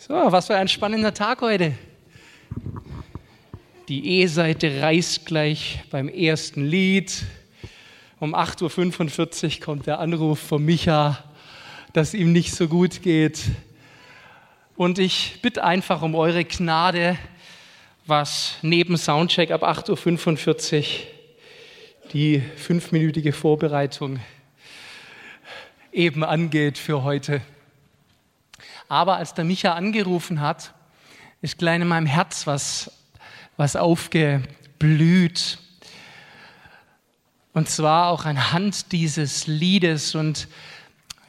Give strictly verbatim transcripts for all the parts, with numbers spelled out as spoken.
So, was für ein spannender Tag heute. Die E-Seite reißt gleich beim ersten Lied. Um acht Uhr fünfundvierzig kommt der Anruf von Micha, dass ihm nicht so gut geht. Und ich bitte einfach um eure Gnade, was neben Soundcheck ab acht Uhr fünfundvierzig die fünfminütige Vorbereitung eben angeht für heute. Aber als der Micha angerufen hat, ist gleich in meinem Herz was, was aufgeblüht. Und zwar auch anhand dieses Liedes. Und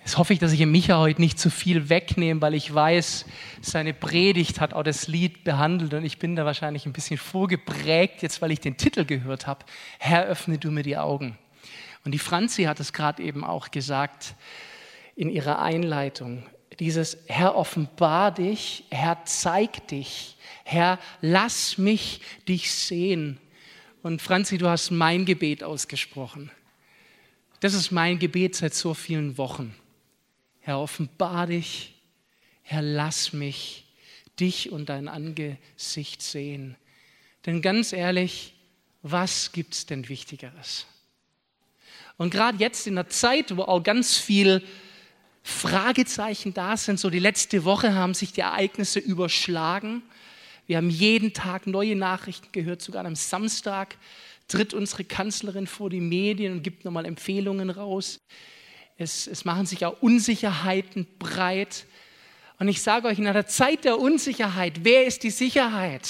jetzt hoffe ich, dass ich dem Micha heute nicht zu viel wegnehme, weil ich weiß, seine Predigt hat auch das Lied behandelt. Und ich bin da wahrscheinlich ein bisschen vorgeprägt, jetzt weil ich den Titel gehört habe. Herr, öffne du mir die Augen. Und die Franzi hat es gerade eben auch gesagt in ihrer Einleitung. Dieses Herr, offenbar dich, Herr, zeig dich, Herr, lass mich dich sehen. Und Franzi, du hast mein Gebet ausgesprochen. Das ist mein Gebet seit so vielen Wochen. Herr, offenbar dich, Herr, lass mich dich und dein Angesicht sehen. Denn ganz ehrlich, was gibt's denn Wichtigeres? Und gerade jetzt in der Zeit, wo auch ganz viel Fragezeichen da sind, so die letzte Woche haben sich die Ereignisse überschlagen. Wir haben jeden Tag neue Nachrichten gehört, sogar am Samstag tritt unsere Kanzlerin vor die Medien und gibt nochmal Empfehlungen raus. Es, es machen sich auch Unsicherheiten breit. Und ich sage euch, in einer Zeit der Unsicherheit, wer ist die Sicherheit?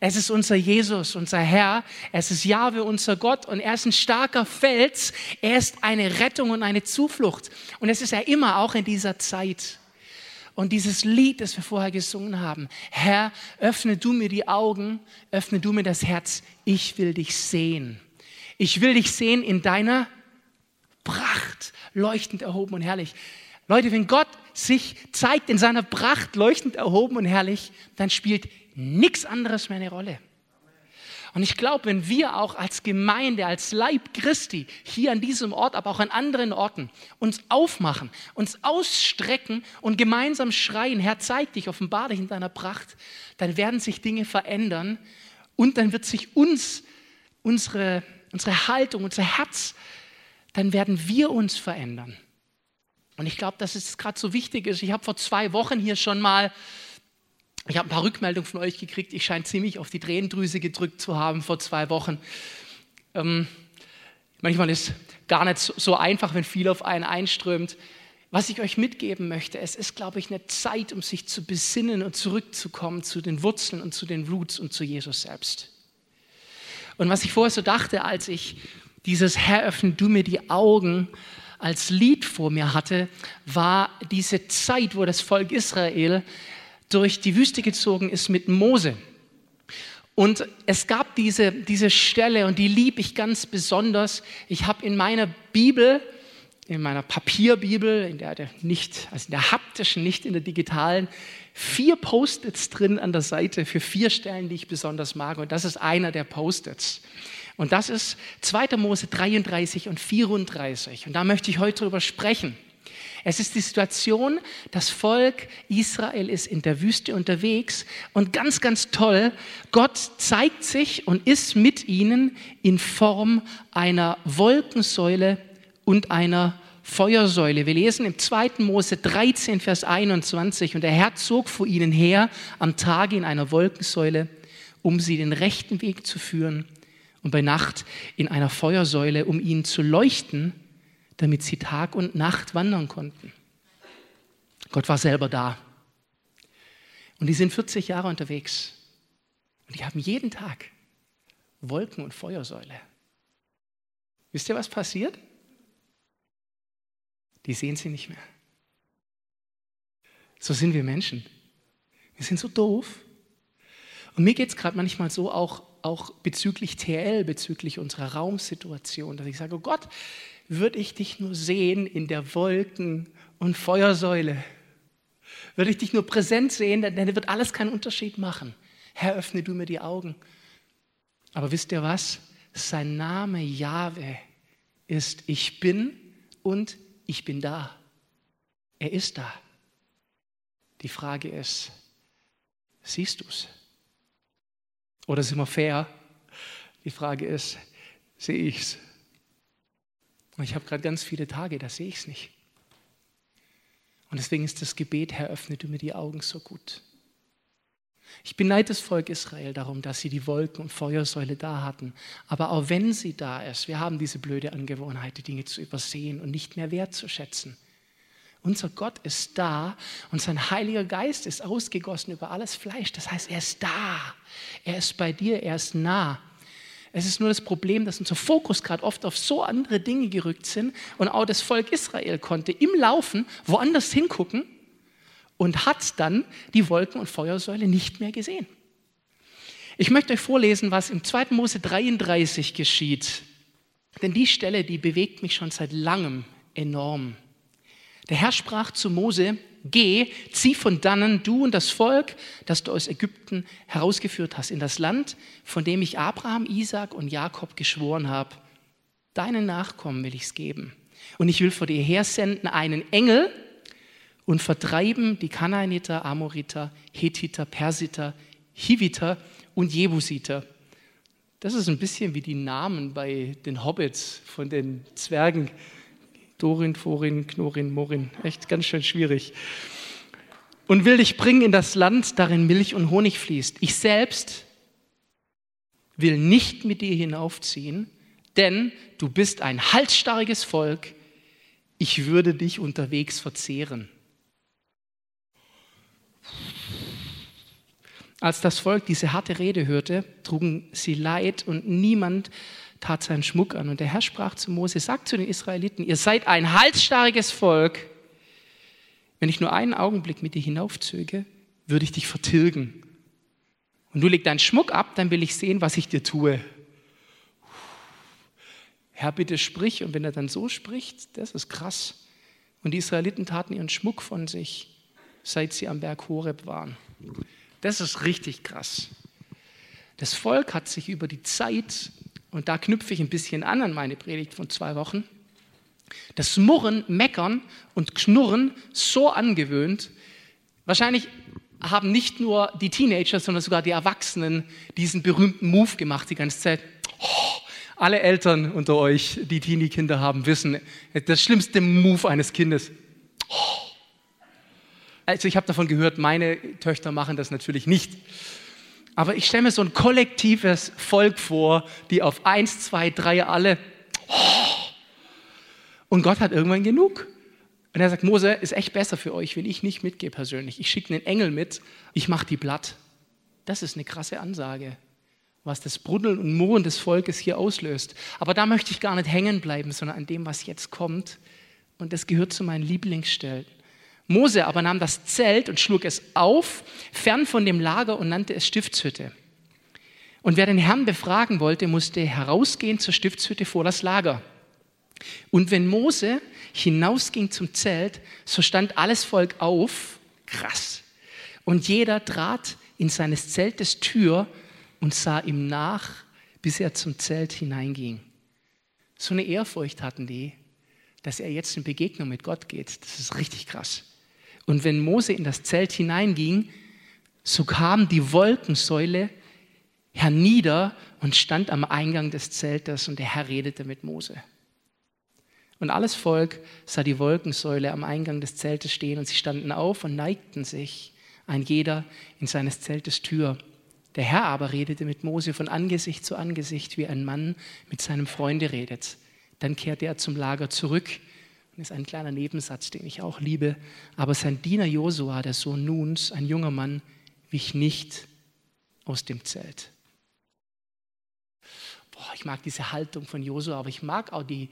Es ist unser Jesus, unser Herr, es ist Jahwe, unser Gott, und er ist ein starker Fels, er ist eine Rettung und eine Zuflucht. Und es ist er immer, auch in dieser Zeit. Und dieses Lied, das wir vorher gesungen haben, Herr, öffne du mir die Augen, öffne du mir das Herz, ich will dich sehen. Ich will dich sehen in deiner Pracht, leuchtend erhoben und herrlich. Leute, wenn Gott sich zeigt in seiner Pracht, leuchtend erhoben und herrlich, dann spielt nichts anderes mehr eine Rolle. Und ich glaube, wenn wir auch als Gemeinde, als Leib Christi hier an diesem Ort, aber auch an anderen Orten uns aufmachen, uns ausstrecken und gemeinsam schreien, Herr, zeig dich, offenbar dich in deiner Pracht, dann werden sich Dinge verändern und dann wird sich uns, unsere, unsere Haltung, unser Herz, dann werden wir uns verändern. Und ich glaube, dass es gerade so wichtig ist. Ich habe vor zwei Wochen hier schon mal Ich habe ein paar Rückmeldungen von euch gekriegt. Ich scheine ziemlich auf die Tränendrüse gedrückt zu haben vor zwei Wochen. Ähm, manchmal ist gar nicht so einfach, wenn viel auf einen einströmt. Was ich euch mitgeben möchte, es ist, glaube ich, eine Zeit, um sich zu besinnen und zurückzukommen zu den Wurzeln und zu den Roots und zu Jesus selbst. Und was ich vorher so dachte, als ich dieses Herr, öffne du mir die Augen als Lied vor mir hatte, war diese Zeit, wo das Volk Israel durch die Wüste gezogen ist mit Mose. Und es gab diese, diese Stelle, und die liebe ich ganz besonders. Ich habe in meiner Bibel, in meiner Papierbibel, in der, der nicht, also in der haptischen, nicht in der digitalen, vier Post-its drin an der Seite für vier Stellen, die ich besonders mag. Und das ist einer der Post-its. Und das ist zweiter Mose dreiunddreißig und vierunddreißig. Und da möchte ich heute drüber sprechen. Es ist die Situation, das Volk Israel ist in der Wüste unterwegs und ganz, ganz toll, Gott zeigt sich und ist mit ihnen in Form einer Wolkensäule und einer Feuersäule. Wir lesen im zweiter Mose dreizehn, Vers einundzwanzig, und der Herr zog vor ihnen her am Tage in einer Wolkensäule, um sie den rechten Weg zu führen, und bei Nacht in einer Feuersäule, um ihnen zu leuchten, damit sie Tag und Nacht wandern konnten. Gott war selber da. Und die sind vierzig Jahre unterwegs. Und die haben jeden Tag Wolken und Feuersäule. Wisst ihr, was passiert? Die sehen sie nicht mehr. So sind wir Menschen. Wir sind so doof. Und mir geht es gerade manchmal so, auch, auch bezüglich T L, bezüglich unserer Raumsituation, dass ich sage, oh Gott, würde ich dich nur sehen in der Wolken- und Feuersäule? Würde ich dich nur präsent sehen, dann wird alles keinen Unterschied machen. Herr, öffne du mir die Augen. Aber wisst ihr was? Sein Name Jahwe ist Ich bin und ich bin da. Er ist da. Die Frage ist, siehst du es? Oder sind wir fair? Die Frage ist, sehe ich es? Und ich habe gerade ganz viele Tage, da sehe ich es nicht. Und deswegen ist das Gebet, Herr, öffne du mir die Augen, so gut. Ich beneide das Volk Israel darum, dass sie die Wolken- und Feuersäule da hatten. Aber auch wenn sie da ist, wir haben diese blöde Angewohnheit, die Dinge zu übersehen und nicht mehr wertzuschätzen. Unser Gott ist da und sein Heiliger Geist ist ausgegossen über alles Fleisch. Das heißt, er ist da, er ist bei dir, er ist nah. Es ist nur das Problem, dass unser Fokus gerade oft auf so andere Dinge gerückt sind und auch das Volk Israel konnte im Laufen woanders hingucken und hat dann die Wolken- und Feuersäule nicht mehr gesehen. Ich möchte euch vorlesen, was im zweiten Mose dreiunddreißig geschieht. Denn die Stelle, die bewegt mich schon seit langem enorm. Der Herr sprach zu Mose, geh, zieh von dannen, du und das Volk, das du aus Ägypten herausgeführt hast, in das Land, von dem ich Abraham, Isaak und Jakob geschworen habe. Deinen Nachkommen will ich es geben. Und ich will vor dir hersenden einen Engel und vertreiben die Kanaaniter, Amoriter, Hethiter, Persiter, Hiviter und Jebusiter. Das ist ein bisschen wie die Namen bei den Hobbits von den Zwergen. Dorin, Forin, Knorin, Morin. Echt ganz schön schwierig. Und will dich bringen in das Land, darin Milch und Honig fließt. Ich selbst will nicht mit dir hinaufziehen, denn du bist ein halsstarriges Volk. Ich würde dich unterwegs verzehren. Als das Volk diese harte Rede hörte, trugen sie Leid und niemand tat seinen Schmuck an. Und der Herr sprach zu Mose, sagt zu den Israeliten, ihr seid ein halsstarriges Volk. Wenn ich nur einen Augenblick mit dir hinaufzöge, würde ich dich vertilgen. Und du leg deinen Schmuck ab, dann will ich sehen, was ich dir tue. Herr, bitte sprich. Und wenn er dann so spricht, das ist krass. Und die Israeliten taten ihren Schmuck von sich, seit sie am Berg Horeb waren. Das ist richtig krass. Das Volk hat sich über die Zeit, und da knüpfe ich ein bisschen an an meine Predigt von zwei Wochen, das Murren, Meckern und Knurren so angewöhnt. Wahrscheinlich haben nicht nur die Teenager, sondern sogar die Erwachsenen diesen berühmten Move gemacht die ganze Zeit. Oh, alle Eltern unter euch, die Teenie-Kinder haben, wissen, das schlimmste Move eines Kindes. Oh. Also ich habe davon gehört, meine Töchter machen das natürlich nicht. Aber ich stelle mir so ein kollektives Volk vor, die auf eins, zwei, drei alle. Oh. Und Gott hat irgendwann genug. Und er sagt, Mose, ist echt besser für euch, wenn ich nicht mitgehe persönlich. Ich schicke einen Engel mit, ich mache die platt. Das ist eine krasse Ansage, was das Bruddeln und Murren des Volkes hier auslöst. Aber da möchte ich gar nicht hängen bleiben, sondern an dem, was jetzt kommt. Und das gehört zu meinen Lieblingsstellen. Mose aber nahm das Zelt und schlug es auf, fern von dem Lager und nannte es Stiftshütte. Und wer den Herrn befragen wollte, musste herausgehen zur Stiftshütte vor das Lager. Und wenn Mose hinausging zum Zelt, so stand alles Volk auf, krass, und jeder trat in seines Zeltes Tür und sah ihm nach, bis er zum Zelt hineinging. So eine Ehrfurcht hatten die, dass er jetzt in Begegnung mit Gott geht. Das ist richtig krass. Und wenn Mose in das Zelt hineinging, so kam die Wolkensäule hernieder und stand am Eingang des Zeltes und der Herr redete mit Mose. Und alles Volk sah die Wolkensäule am Eingang des Zeltes stehen und sie standen auf und neigten sich, ein jeder in seines Zeltes Tür. Der Herr aber redete mit Mose von Angesicht zu Angesicht, wie ein Mann mit seinem Freunde redet. Dann kehrte er zum Lager zurück. Das ist ein kleiner Nebensatz, den ich auch liebe. Aber sein Diener Josua, der Sohn Nuns, ein junger Mann, wich nicht aus dem Zelt. Boah, ich mag diese Haltung von Josua, aber ich mag auch die,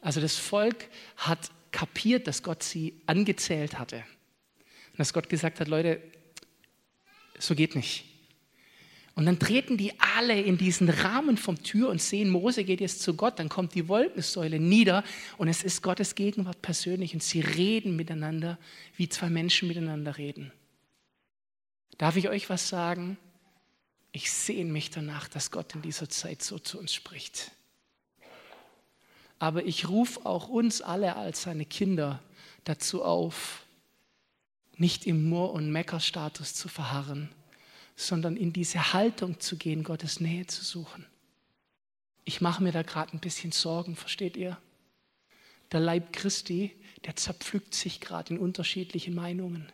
also das Volk hat kapiert, dass Gott sie angezählt hatte. Und dass Gott gesagt hat, Leute, so geht nicht. Und dann treten die alle in diesen Rahmen vom Tür und sehen, Mose geht jetzt zu Gott, dann kommt die Wolkensäule nieder und es ist Gottes Gegenwart persönlich und sie reden miteinander, wie zwei Menschen miteinander reden. Darf ich euch was sagen? Ich sehne mich danach, dass Gott in dieser Zeit so zu uns spricht. Aber ich rufe auch uns alle als seine Kinder dazu auf, nicht im Murr- und Meckerstatus zu verharren, sondern in diese Haltung zu gehen, Gottes Nähe zu suchen. Ich mache mir da gerade ein bisschen Sorgen, versteht ihr? Der Leib Christi, der zerpflückt sich gerade in unterschiedlichen Meinungen.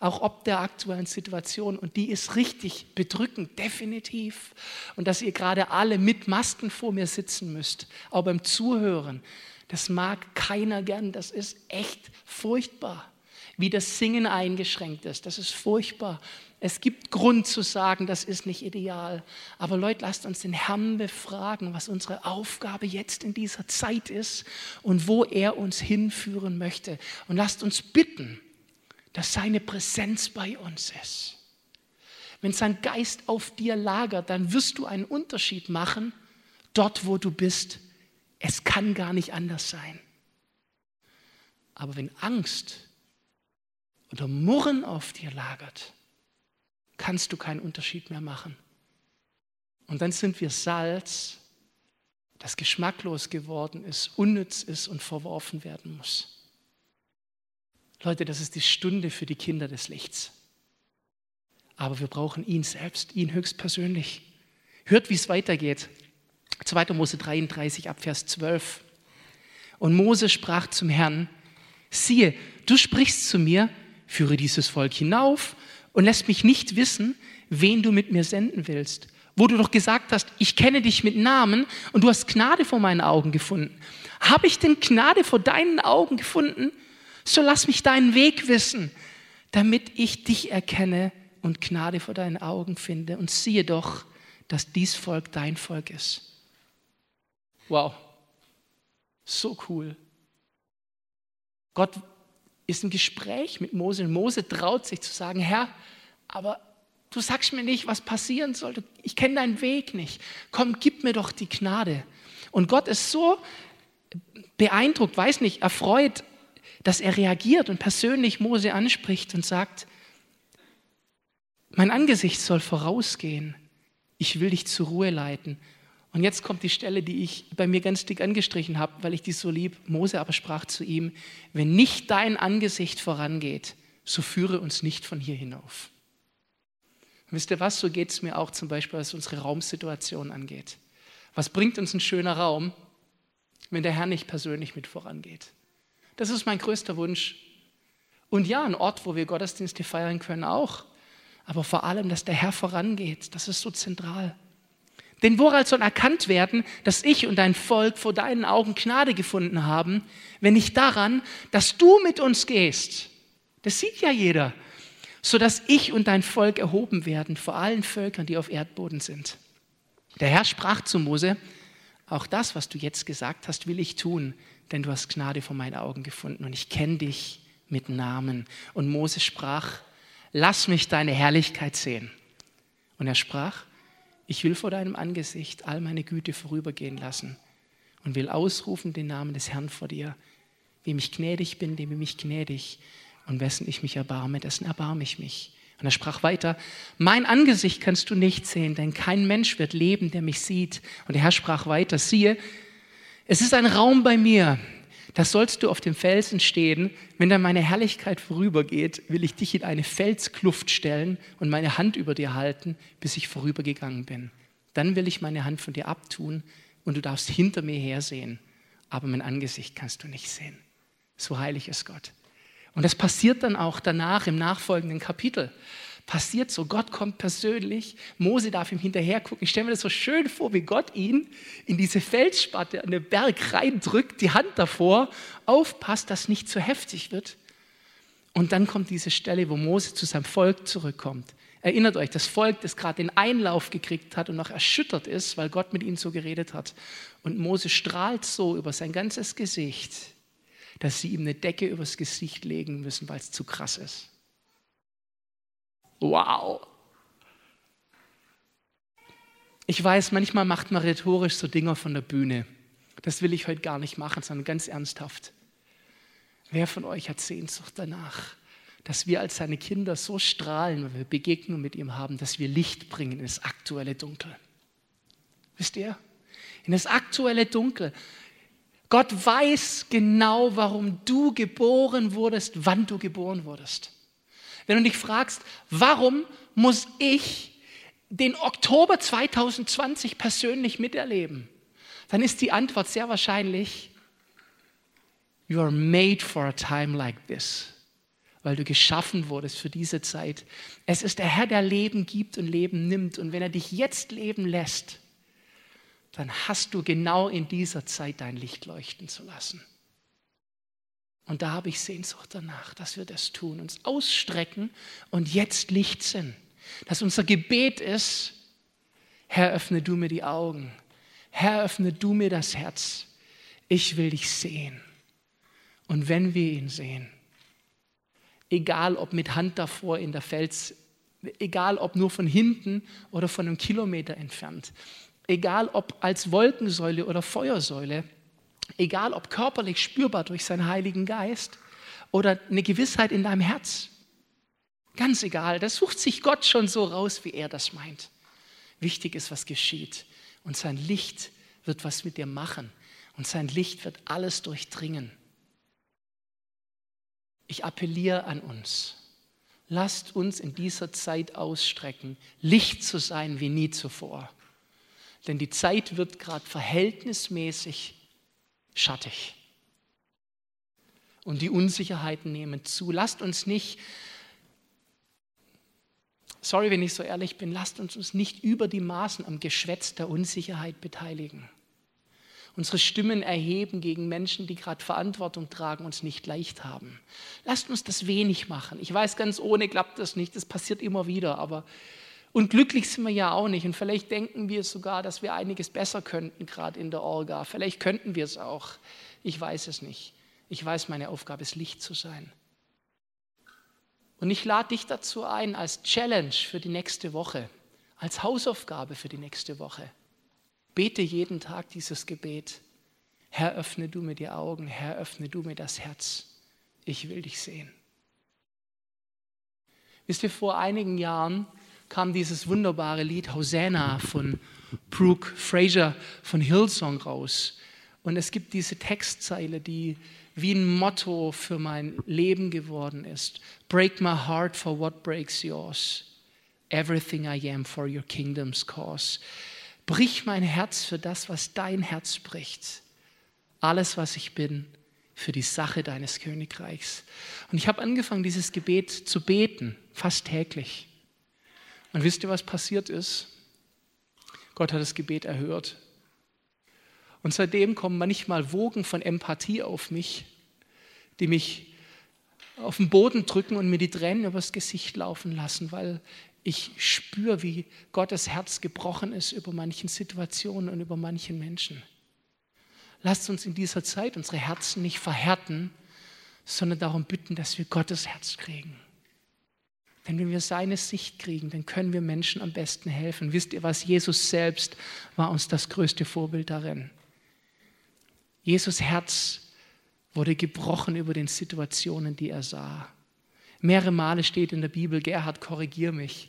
Auch ob der aktuellen Situation, und die ist richtig bedrückend, definitiv. Und dass ihr gerade alle mit Masken vor mir sitzen müsst, auch beim Zuhören, das mag keiner gern, das ist echt furchtbar. Wie das Singen eingeschränkt ist, das ist furchtbar. Es gibt Grund zu sagen, das ist nicht ideal. Aber Leute, lasst uns den Herrn befragen, was unsere Aufgabe jetzt in dieser Zeit ist und wo er uns hinführen möchte. Und lasst uns bitten, dass seine Präsenz bei uns ist. Wenn sein Geist auf dir lagert, dann wirst du einen Unterschied machen, dort wo du bist. Es kann gar nicht anders sein. Aber wenn Angst oder Murren auf dir lagert, kannst du keinen Unterschied mehr machen. Und dann sind wir Salz, das geschmacklos geworden ist, unnütz ist und verworfen werden muss. Leute, das ist die Stunde für die Kinder des Lichts. Aber wir brauchen ihn selbst, ihn höchstpersönlich. Hört, wie es weitergeht. zweiter Mose dreiunddreißig, ab Vers zwölf. Und Mose sprach zum Herrn: Siehe, du sprichst zu mir, führe dieses Volk hinauf, und lässt mich nicht wissen, wen du mit mir senden willst. Wo du doch gesagt hast, ich kenne dich mit Namen und du hast Gnade vor meinen Augen gefunden. Habe ich denn Gnade vor deinen Augen gefunden? So lass mich deinen Weg wissen, damit ich dich erkenne und Gnade vor deinen Augen finde. Und siehe doch, dass dies Volk dein Volk ist. Wow, so cool. Gott ist im Gespräch mit Mose. Und Mose traut sich zu sagen: Herr, aber du sagst mir nicht, was passieren soll. Ich kenne deinen Weg nicht. Komm, gib mir doch die Gnade. Und Gott ist so beeindruckt, weiß nicht, erfreut, dass er reagiert und persönlich Mose anspricht und sagt: Mein Angesicht soll vorausgehen. Ich will dich zur Ruhe leiten. Und jetzt kommt die Stelle, die ich bei mir ganz dick angestrichen habe, weil ich die so lieb. Mose aber sprach zu ihm: Wenn nicht dein Angesicht vorangeht, so führe uns nicht von hier hinauf. Und wisst ihr was, so geht es mir auch zum Beispiel, was unsere Raumsituation angeht. Was bringt uns ein schöner Raum, wenn der Herr nicht persönlich mit vorangeht? Das ist mein größter Wunsch. Und ja, ein Ort, wo wir Gottesdienste feiern können, auch. Aber vor allem, dass der Herr vorangeht, das ist so zentral. Denn woran soll erkannt werden, dass ich und dein Volk vor deinen Augen Gnade gefunden haben, wenn nicht daran, dass du mit uns gehst? Das sieht ja jeder. Sodass ich und dein Volk erhoben werden vor allen Völkern, die auf Erdboden sind. Der Herr sprach zu Mose: Auch das, was du jetzt gesagt hast, will ich tun, denn du hast Gnade vor meinen Augen gefunden und ich kenne dich mit Namen. Und Mose sprach: Lass mich deine Herrlichkeit sehen. Und er sprach: Ich will vor deinem Angesicht all meine Güte vorübergehen lassen und will ausrufen den Namen des Herrn vor dir. Wem ich gnädig bin, dem bin ich gnädig, und wessen ich mich erbarme, dessen erbarme ich mich. Und er sprach weiter: Mein Angesicht kannst du nicht sehen, denn kein Mensch wird leben, der mich sieht. Und der Herr sprach weiter: Siehe, es ist ein Raum bei mir, da sollst du auf dem Felsen stehen. Wenn dann meine Herrlichkeit vorübergeht, will ich dich in eine Felskluft stellen und meine Hand über dir halten, bis ich vorübergegangen bin. Dann will ich meine Hand von dir abtun und du darfst hinter mir hersehen. Aber mein Angesicht kannst du nicht sehen. So heilig ist Gott. Und das passiert dann auch danach im nachfolgenden Kapitel. Passiert so, Gott kommt persönlich, Mose darf ihm hinterher gucken. Ich stelle mir das so schön vor, wie Gott ihn in diese Felssparte an den Berg reindrückt, die Hand davor, aufpasst, dass nicht zu heftig wird. Und dann kommt diese Stelle, wo Mose zu seinem Volk zurückkommt. Erinnert euch, das Volk, das gerade den Einlauf gekriegt hat und noch erschüttert ist, weil Gott mit ihm so geredet hat. Und Mose strahlt so über sein ganzes Gesicht, dass sie ihm eine Decke übers Gesicht legen müssen, weil es zu krass ist. Wow. Ich weiß, manchmal macht man rhetorisch so Dinger von der Bühne. Das will ich heute gar nicht machen, sondern ganz ernsthaft. Wer von euch hat Sehnsucht danach, dass wir als seine Kinder so strahlen, wenn wir Begegnung mit ihm haben, dass wir Licht bringen in das aktuelle Dunkel? Wisst ihr? In das aktuelle Dunkel. Gott weiß genau, warum du geboren wurdest, wann du geboren wurdest. Wenn du dich fragst, warum muss ich den Oktober zwanzig zwanzig persönlich miterleben, dann ist die Antwort sehr wahrscheinlich, you are made for a time like this, weil du geschaffen wurdest für diese Zeit. Es ist der Herr, der Leben gibt und Leben nimmt. Und wenn er dich jetzt leben lässt, dann hast du genau in dieser Zeit dein Licht leuchten zu lassen. Und da habe ich Sehnsucht danach, dass wir das tun, uns ausstrecken und jetzt Licht sind. Dass unser Gebet ist, Herr, öffne du mir die Augen. Herr, öffne du mir das Herz. Ich will dich sehen. Und wenn wir ihn sehen, egal ob mit Hand davor in der Fels, egal ob nur von hinten oder von einem Kilometer entfernt, egal ob als Wolkensäule oder Feuersäule, egal ob körperlich spürbar durch seinen Heiligen Geist oder eine Gewissheit in deinem Herz. Ganz egal, das sucht sich Gott schon so raus, wie er das meint. Wichtig ist, was geschieht. Und sein Licht wird was mit dir machen. Und sein Licht wird alles durchdringen. Ich appelliere an uns. Lasst uns in dieser Zeit ausstrecken, Licht zu sein wie nie zuvor. Denn die Zeit wird gerade verhältnismäßig schattig. Und die Unsicherheiten nehmen zu. Lasst uns nicht, sorry, wenn ich so ehrlich bin, lasst uns uns nicht über die Maßen am Geschwätz der Unsicherheit beteiligen. Unsere Stimmen erheben gegen Menschen, die gerade Verantwortung tragen und es nicht leicht haben. Lasst uns das wenig machen. Ich weiß, ganz ohne klappt das nicht. Das passiert immer wieder, aber und glücklich sind wir ja auch nicht. Und vielleicht denken wir sogar, dass wir einiges besser könnten, gerade in der Orga. Vielleicht könnten wir es auch. Ich weiß es nicht. Ich weiß, meine Aufgabe ist, Licht zu sein. Und ich lade dich dazu ein, als Challenge für die nächste Woche, als Hausaufgabe für die nächste Woche. Bete jeden Tag dieses Gebet. Herr, öffne du mir die Augen. Herr, öffne du mir das Herz. Ich will dich sehen. Wisst ihr, vor einigen Jahren kam dieses wunderbare Lied Hosanna von Brooke Fraser von Hillsong raus. Und es gibt diese Textzeile, die wie ein Motto für mein Leben geworden ist. Break my heart for what breaks yours. Everything I am for your kingdom's cause. Brich mein Herz für das, was dein Herz bricht. Alles, was ich bin, für die Sache deines Königreichs. Und ich habe angefangen, dieses Gebet zu beten, fast täglich. Und wisst ihr, was passiert ist? Gott hat das Gebet erhört. Und seitdem kommen manchmal Wogen von Empathie auf mich, die mich auf den Boden drücken und mir die Tränen übers Gesicht laufen lassen, weil ich spüre, wie Gottes Herz gebrochen ist über manchen Situationen und über manchen Menschen. Lasst uns in dieser Zeit unsere Herzen nicht verhärten, sondern darum bitten, dass wir Gottes Herz kriegen. Denn wenn wir seine Sicht kriegen, dann können wir Menschen am besten helfen. Wisst ihr was? Jesus selbst war uns das größte Vorbild darin. Jesus' Herz wurde gebrochen über den Situationen, die er sah. Mehrere Male steht in der Bibel, Gerhard, korrigier mich,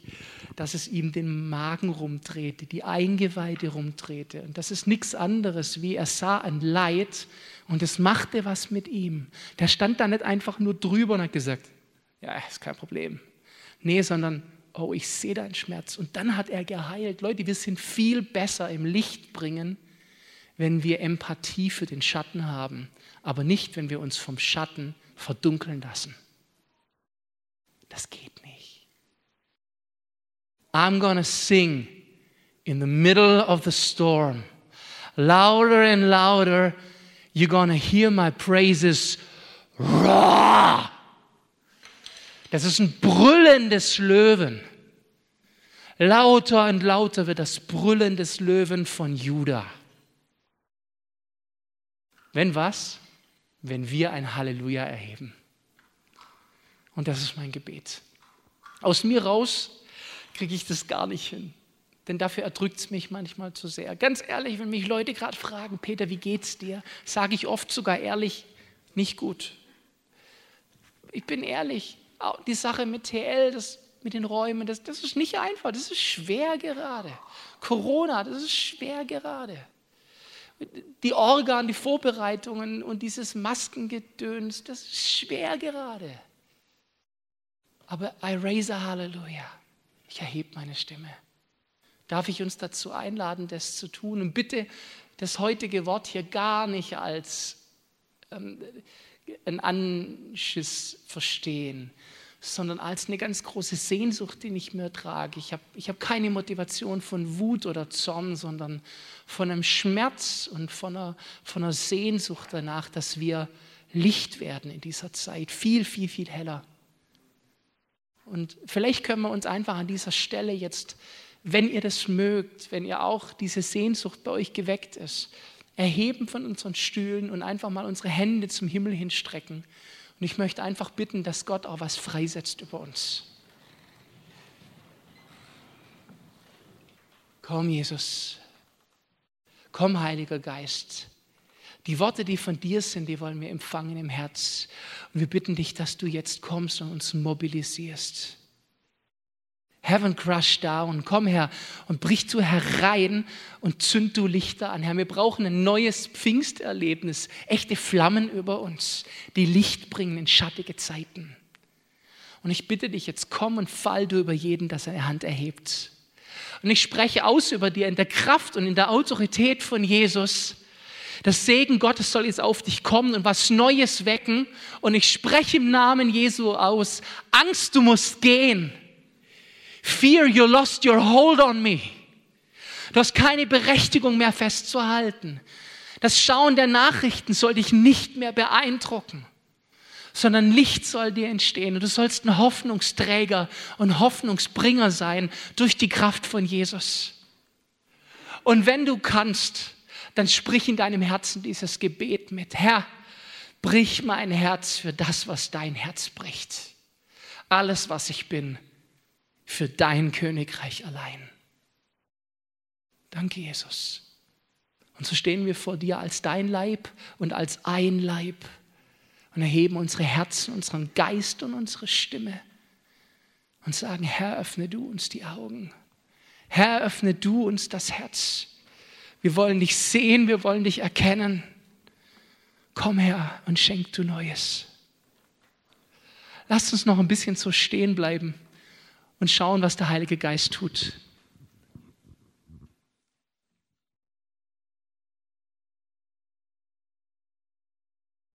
dass es ihm den Magen rumdrehte, die Eingeweide rumdrehte. Und das ist nichts anderes, wie er sah ein Leid und es machte was mit ihm. Der stand da nicht einfach nur drüber und hat gesagt, ja, ist kein Problem. Nee, sondern, oh, ich sehe deinen Schmerz. Und dann hat er geheilt. Leute, wir sind viel besser im Licht bringen, wenn wir Empathie für den Schatten haben, aber nicht, wenn wir uns vom Schatten verdunkeln lassen. Das geht nicht. I'm gonna sing in the middle of the storm. Louder and louder, you're gonna hear my praises roar. Das ist ein Brüllen des Löwen. Lauter und lauter wird das Brüllen des Löwen von Juda. Wenn was? Wenn wir ein Halleluja erheben. Und das ist mein Gebet. Aus mir raus kriege ich das gar nicht hin. Denn dafür erdrückt es mich manchmal zu sehr. Ganz ehrlich, wenn mich Leute gerade fragen, Peter, wie geht's dir? Sage ich oft sogar ehrlich, nicht gut. Ich bin ehrlich. Die Sache mit T L, das, mit den Räumen, das, das ist nicht einfach, das ist schwer gerade. Corona, das ist schwer gerade. die Orga, die Vorbereitungen und dieses Maskengedöns, das ist schwer gerade. Aber I raise a Hallelujah. Ich erhebe meine Stimme. Darf ich uns dazu einladen, das zu tun? Und bitte das heutige Wort hier gar nicht als ähm, ein Anschiss verstehen, sondern als eine ganz große Sehnsucht, die ich mir trage. Ich habe ich hab keine Motivation von Wut oder Zorn, sondern von einem Schmerz und von einer, von einer Sehnsucht danach, dass wir Licht werden in dieser Zeit. Viel, viel, viel heller. Und vielleicht können wir uns einfach an dieser Stelle jetzt, wenn ihr das mögt, wenn ihr auch diese Sehnsucht bei euch geweckt ist, erheben von unseren Stühlen und einfach mal unsere Hände zum Himmel hinstrecken. Und ich möchte einfach bitten, dass Gott auch was freisetzt über uns. Komm, Jesus. Komm, Heiliger Geist. Die Worte, die von dir sind, die wollen wir empfangen im Herz. Und wir bitten dich, dass du jetzt kommst und uns mobilisierst. Heaven crush down. Komm, Herr, und brich du herein und zünd du Lichter an. Herr, wir brauchen ein neues Pfingsterlebnis. Echte Flammen über uns, die Licht bringen in schattige Zeiten. Und ich bitte dich jetzt, komm und fall du über jeden, dass er seine Hand erhebt. Und ich spreche aus über dir in der Kraft und in der Autorität von Jesus. Das Segen Gottes soll jetzt auf dich kommen und was Neues wecken. Und ich spreche im Namen Jesu aus. Angst, du musst gehen. Fear, you lost your hold on me. Du hast keine Berechtigung mehr festzuhalten. Das Schauen der Nachrichten soll dich nicht mehr beeindrucken, sondern Licht soll dir entstehen. Und du sollst ein Hoffnungsträger und Hoffnungsbringer sein durch die Kraft von Jesus. Und wenn du kannst, dann sprich in deinem Herzen dieses Gebet mit. Herr, brich mein Herz für das, was dein Herz bricht. Alles, was ich bin, für dein Königreich allein. Danke, Jesus. Und so stehen wir vor dir als dein Leib und als ein Leib und erheben unsere Herzen, unseren Geist und unsere Stimme und sagen, Herr, öffne du uns die Augen. Herr, öffne du uns das Herz. Wir wollen dich sehen, wir wollen dich erkennen. Komm, Herr, und schenk du Neues. Lasst uns noch ein bisschen so stehen bleiben und schauen, was der Heilige Geist tut.